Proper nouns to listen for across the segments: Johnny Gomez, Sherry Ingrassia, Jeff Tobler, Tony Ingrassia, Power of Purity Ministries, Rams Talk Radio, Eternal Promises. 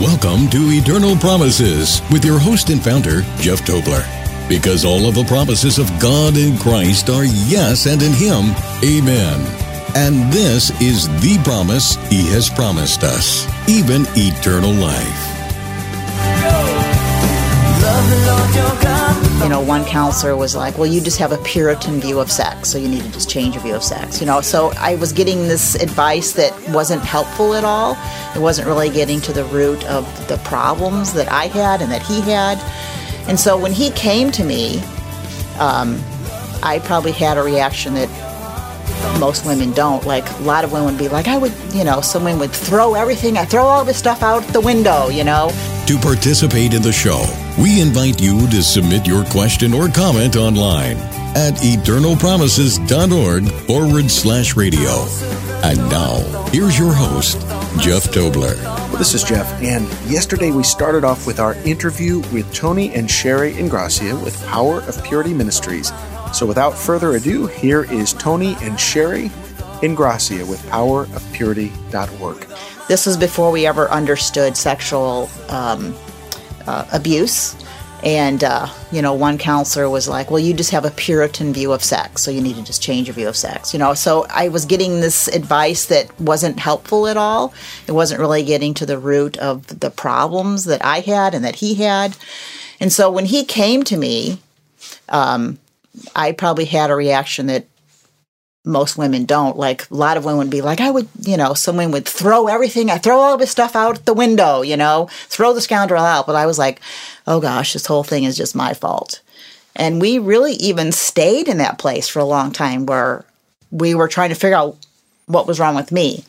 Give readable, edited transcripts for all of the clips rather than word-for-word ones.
Welcome to Eternal Promises with your host and founder, Jeff Tobler. Because all of the promises of God in Christ are yes, and in Him, amen. And this is the promise He has promised us, even eternal life. You know, one counselor was like, well, you just have a Puritan view of sex, so you need to just change your view of sex. You know, so I was getting this advice that wasn't helpful at all. It wasn't really getting to the root of the problems that I had and that he had. And so when he came to me, I probably had a reaction that most women don't. Like, a lot of women would be like, someone would throw all this stuff out the window, you know. To participate in the show, we invite you to submit your question or comment online at eternalpromises.org/radio. And now, here's your host, Jeff Tobler. This is Jeff, and yesterday we started off with our interview with Tony and Sherry Ingrassia with Power of Purity Ministries. So without further ado, here is Tony and Sherry Ingrassia with powerofpurity.org. This was before we ever understood sexual abuse. And, one counselor was like, well, you just have a Puritan view of sex, so you need to just change your view of sex. You know, so I was getting this advice that wasn't helpful at all. It wasn't really getting to the root of the problems that I had and that he had. And so when he came to me, I probably had a reaction that most women don't. Like, a lot of women would be like, someone would throw all this stuff out the window, you know, throw the scoundrel out. But I was like, oh gosh, this whole thing is just my fault. And we really even stayed in that place for a long time where we were trying to figure out what was wrong with me.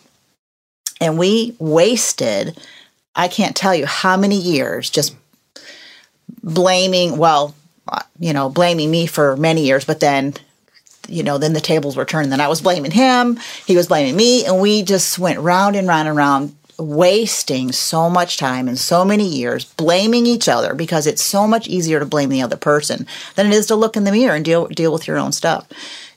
And we wasted, I can't tell you how many years, just blaming me for many years, but then the tables were turned. Then I was blaming him, he was blaming me, and we just went round and round and round, wasting so much time and so many years blaming each other, because it's so much easier to blame the other person than it is to look in the mirror and deal with your own stuff.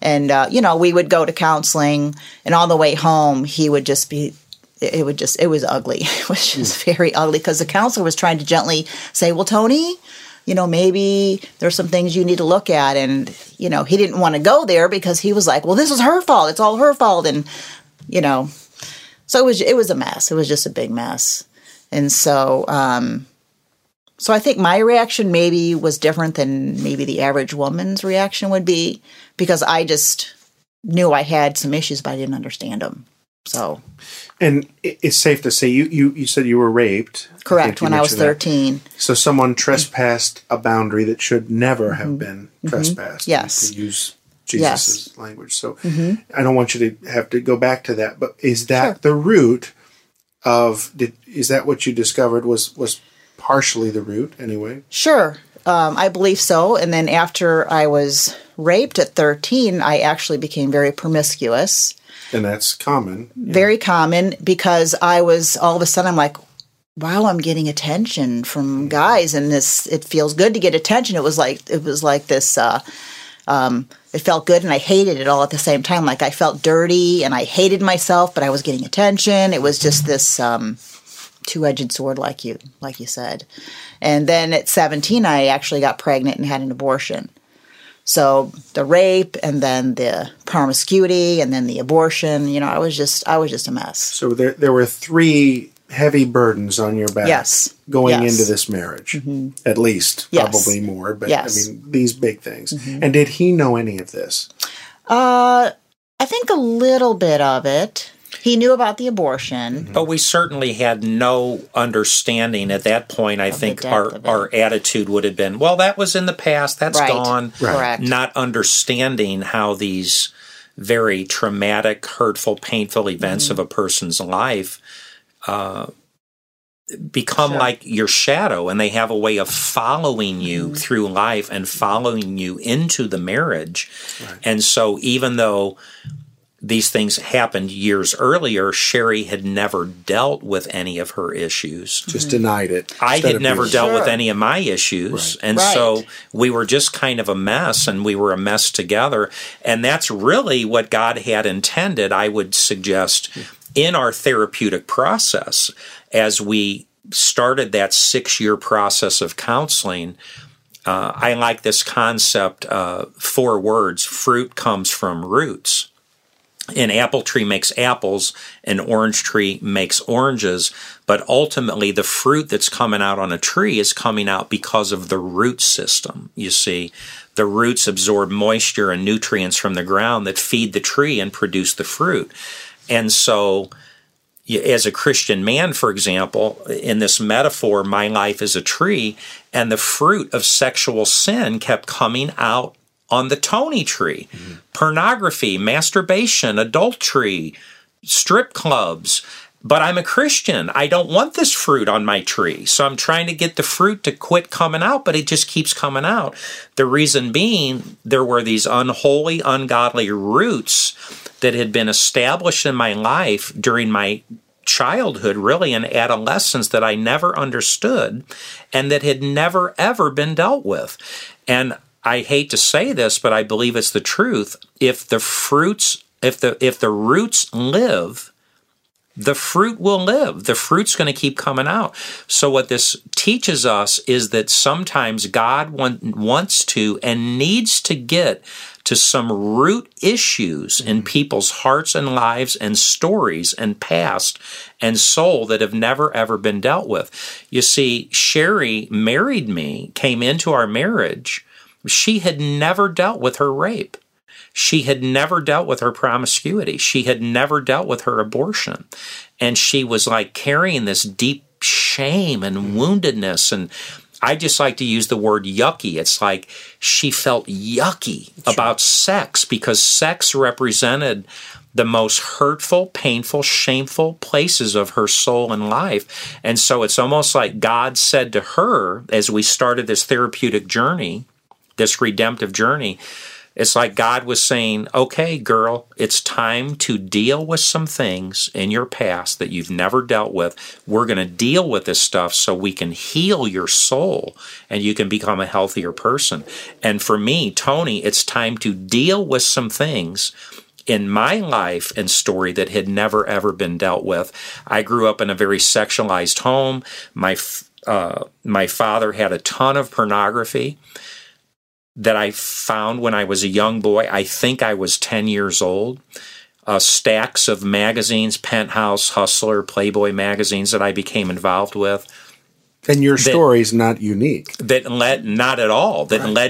And, we would go to counseling, and on the way home, he would just be, it was ugly. It was just very ugly, because the counselor was trying to gently say, well, Tony, maybe there's some things you need to look at. And, he didn't want to go there, because he was like, well, this is her fault. It's all her fault. And, so it was a mess. It was just a big mess. And so, I think my reaction maybe was different than maybe the average woman's reaction would be, because I just knew I had some issues, but I didn't understand them. So, and it's safe to say you said you were raped. Correct, when I was 13. So someone trespassed a boundary that should never have been trespassed. Yes, to use Jesus' language. So I don't want you to have to go back to that. But is that the root of? Is that what you discovered was partially the root anyway? Sure, I believe so. And then after I was raped at 13, I actually became very promiscuous. And that's common. Very common, because I was, all of a sudden, I'm like, wow, I'm getting attention from guys, and it feels good to get attention. It was like this, it felt good and I hated it all at the same time. Like, I felt dirty and I hated myself, but I was getting attention. It was just this two-edged sword, like you said. And then at 17, I actually got pregnant and had an abortion. So the rape, and then the promiscuity, and then the abortion. I was just a mess. So there were three heavy burdens on your back. Yes. Going into this marriage, at least, probably more. But I mean, these big things. And did he know any of this? I think a little bit of it. He knew about the abortion. But we certainly had no understanding at that point. I think our attitude would have been, well, that was in the past. That's gone. Right. Correct. Not understanding how these very traumatic, hurtful, painful events of a person's life become like your shadow. And they have a way of following you through life and following you into the marriage. Right. And so even though these things happened years earlier, Sherry had never dealt with any of her issues. Just denied it. I had never dealt with any of my issues. Right. And so we were just kind of a mess, and we were a mess together. And that's really what God had intended, I would suggest, in our therapeutic process, as we started that 6-year process of counseling, I like this concept, 4 words, fruit comes from roots. An apple tree makes apples, an orange tree makes oranges, but ultimately the fruit that's coming out on a tree is coming out because of the root system. You see, the roots absorb moisture and nutrients from the ground that feed the tree and produce the fruit. And so as a Christian man, for example, in this metaphor, my life is a tree, and the fruit of sexual sin kept coming out on the Tony tree. Mm-hmm. Pornography, masturbation, adultery, strip clubs. But I'm a Christian. I don't want this fruit on my tree. So I'm trying to get the fruit to quit coming out, but it just keeps coming out. The reason being, there were these unholy, ungodly roots that had been established in my life during my childhood, really, and adolescence that I never understood and that had never, ever been dealt with. And I hate to say this, but I believe it's the truth. If the fruits, if the roots live, the fruit will live. The fruit's going to keep coming out. So what this teaches us is that sometimes God wants to and needs to get to some root issues in people's hearts and lives and stories and past and soul that have never, ever been dealt with. You see, Sherry married me, came into our marriage. She had never dealt with her rape. She had never dealt with her promiscuity. She had never dealt with her abortion. And she was like carrying this deep shame and woundedness. And I just like to use the word yucky. It's like she felt yucky about sex because sex represented the most hurtful, painful, shameful places of her soul and life. And so it's almost like God said to her as we started this therapeutic journey, this redemptive journey, it's like God was saying, okay, girl, it's time to deal with some things in your past that you've never dealt with. We're going to deal with this stuff so we can heal your soul and you can become a healthier person. And for me, Tony, it's time to deal with some things in my life and story that had never, ever been dealt with. I grew up in a very sexualized home. My father had a ton of pornography that I found when I was a young boy. I think I was 10 years old. Stacks of magazines, Penthouse, Hustler, Playboy magazines that I became involved with. And your story's not unique. That led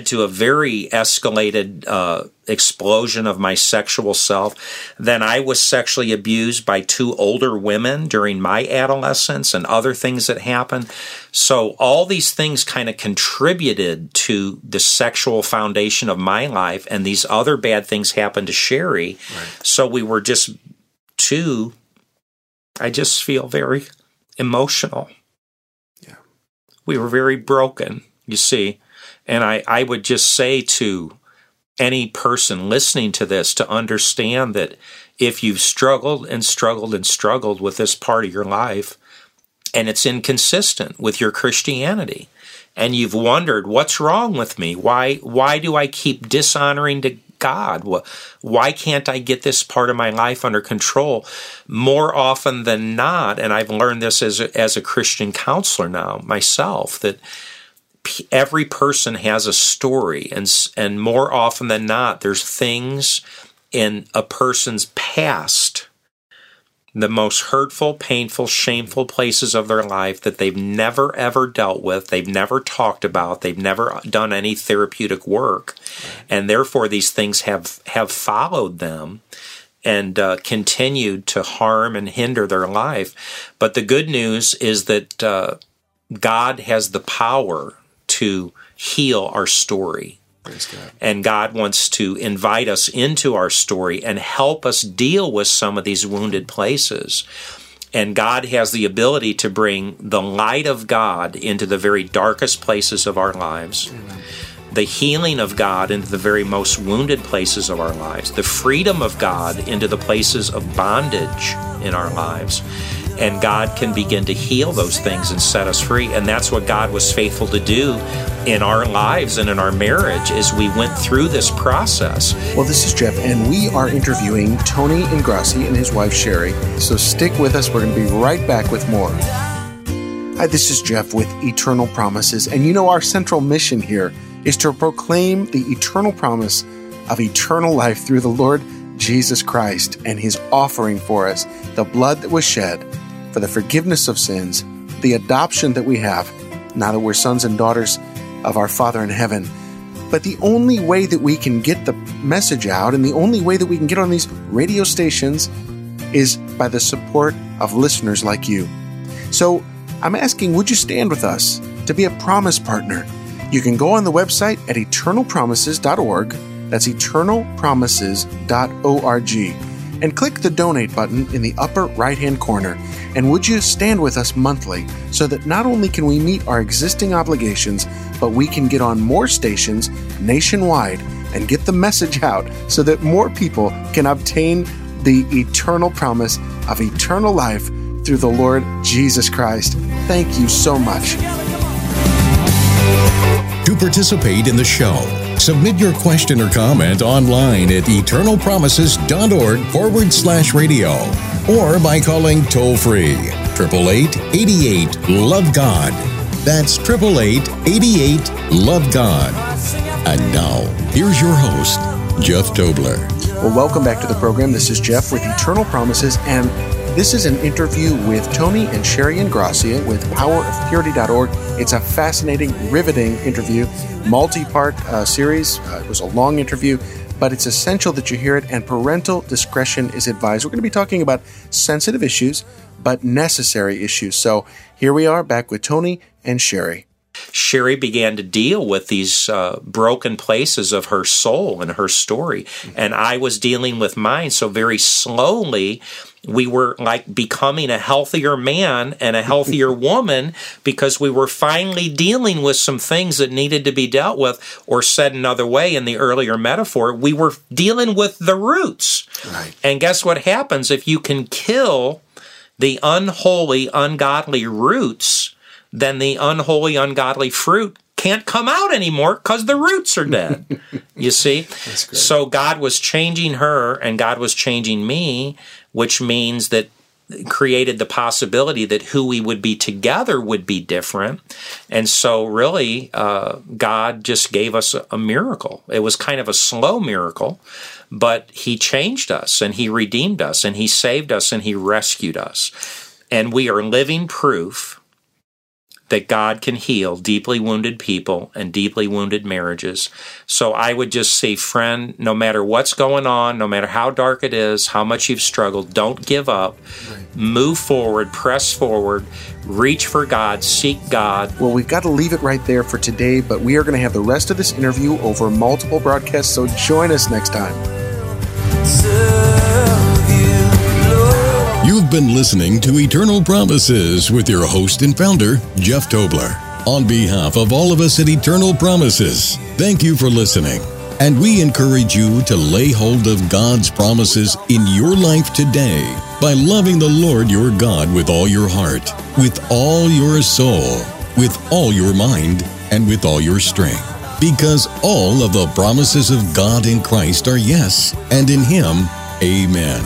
to a very escalated explosion of my sexual self. Then I was sexually abused by 2 older women during my adolescence and other things that happened. So all these things kind of contributed to the sexual foundation of my life, and these other bad things happened to Sherry. Right. So we were just 2. I just feel very emotional. We were very broken, you see. And I would just say to any person listening to this to understand that if you've struggled and struggled and struggled with this part of your life, and it's inconsistent with your Christianity, and you've wondered, what's wrong with me? Why do I keep dishonoring to God? Why can't I get this part of my life under control? More often than not, and I've learned this as a Christian counselor now myself, that every person has a story, and more often than not, there's things in a person's past, the most hurtful, painful, shameful places of their life that they've never, ever dealt with, they've never talked about, they've never done any therapeutic work, and therefore these things have followed them and continued to harm and hinder their life. But the good news is that God has the power to heal our story. Praise God. And God wants to invite us into our story and help us deal with some of these wounded places. And God has the ability to bring the light of God into the very darkest places of our lives, the healing of God into the very most wounded places of our lives, the freedom of God into the places of bondage in our lives. And God can begin to heal those things and set us free. And that's what God was faithful to do in our lives and in our marriage as we went through this process. Well, this is Jeff, and we are interviewing Tony Ingrassia and his wife, Sherry. So stick with us. We're going to be right back with more. Hi, this is Jeff with Eternal Promises, and you know our central mission here is to proclaim the eternal promise of eternal life through the Lord Jesus Christ and His offering for us, the blood that was shed for the forgiveness of sins, the adoption that we have now that we're sons and daughters of our Father in heaven. But the only way that we can get the message out and the only way that we can get on these radio stations is by the support of listeners like you. So I'm asking, would you stand with us to be a promise partner? You can go on the website at eternalpromises.org. That's eternalpromises.org. And click the donate button in the upper right-hand corner. And would you stand with us monthly so that not only can we meet our existing obligations, but we can get on more stations nationwide and get the message out so that more people can obtain the eternal promise of eternal life through the Lord Jesus Christ. Thank you so much. To participate in the show, submit your question or comment online at eternalpromises.org/radio or by calling toll-free 888-88-LOVE-GOD. That's 888-88-LOVE-GOD. And now, here's your host, Jeff Tobler. Well, welcome back to the program. This is Jeff with Eternal Promises, and this is an interview with Tony and Sherry Ingrassia with powerofpurity.org. It's a fascinating, riveting interview, multi-part series. It was a long interview, but it's essential that you hear it, and parental discretion is advised. We're going to be talking about sensitive issues, but necessary issues. So here we are back with Tony and Sherry. Sherry began to deal with these broken places of her soul and her story, and I was dealing with mine. So very slowly, we were like becoming a healthier man and a healthier woman because we were finally dealing with some things that needed to be dealt with, or said another way in the earlier metaphor, we were dealing with the roots. Right. And guess what happens if you can kill the unholy, ungodly roots? Then the unholy, ungodly fruit can't come out anymore because the roots are dead, you see? So God was changing her and God was changing me, which means that created the possibility that who we would be together would be different. And so really, God just gave us a miracle. It was kind of a slow miracle, but He changed us and He redeemed us and He saved us and He rescued us. And we are living proof that God can heal deeply wounded people and deeply wounded marriages. So I would just say, friend, no matter what's going on, no matter how dark it is, how much you've struggled, don't give up. Right. Move forward, press forward, reach for God, seek God. Well, we've got to leave it right there for today, but we are going to have the rest of this interview over multiple broadcasts, so join us next time. You've been listening to Eternal Promises with your host and founder, Jeff Tobler. On behalf of all of us at Eternal Promises, thank you for listening. And we encourage you to lay hold of God's promises in your life today by loving the Lord your God with all your heart, with all your soul, with all your mind, and with all your strength. Because all of the promises of God in Christ are yes, and in Him, amen.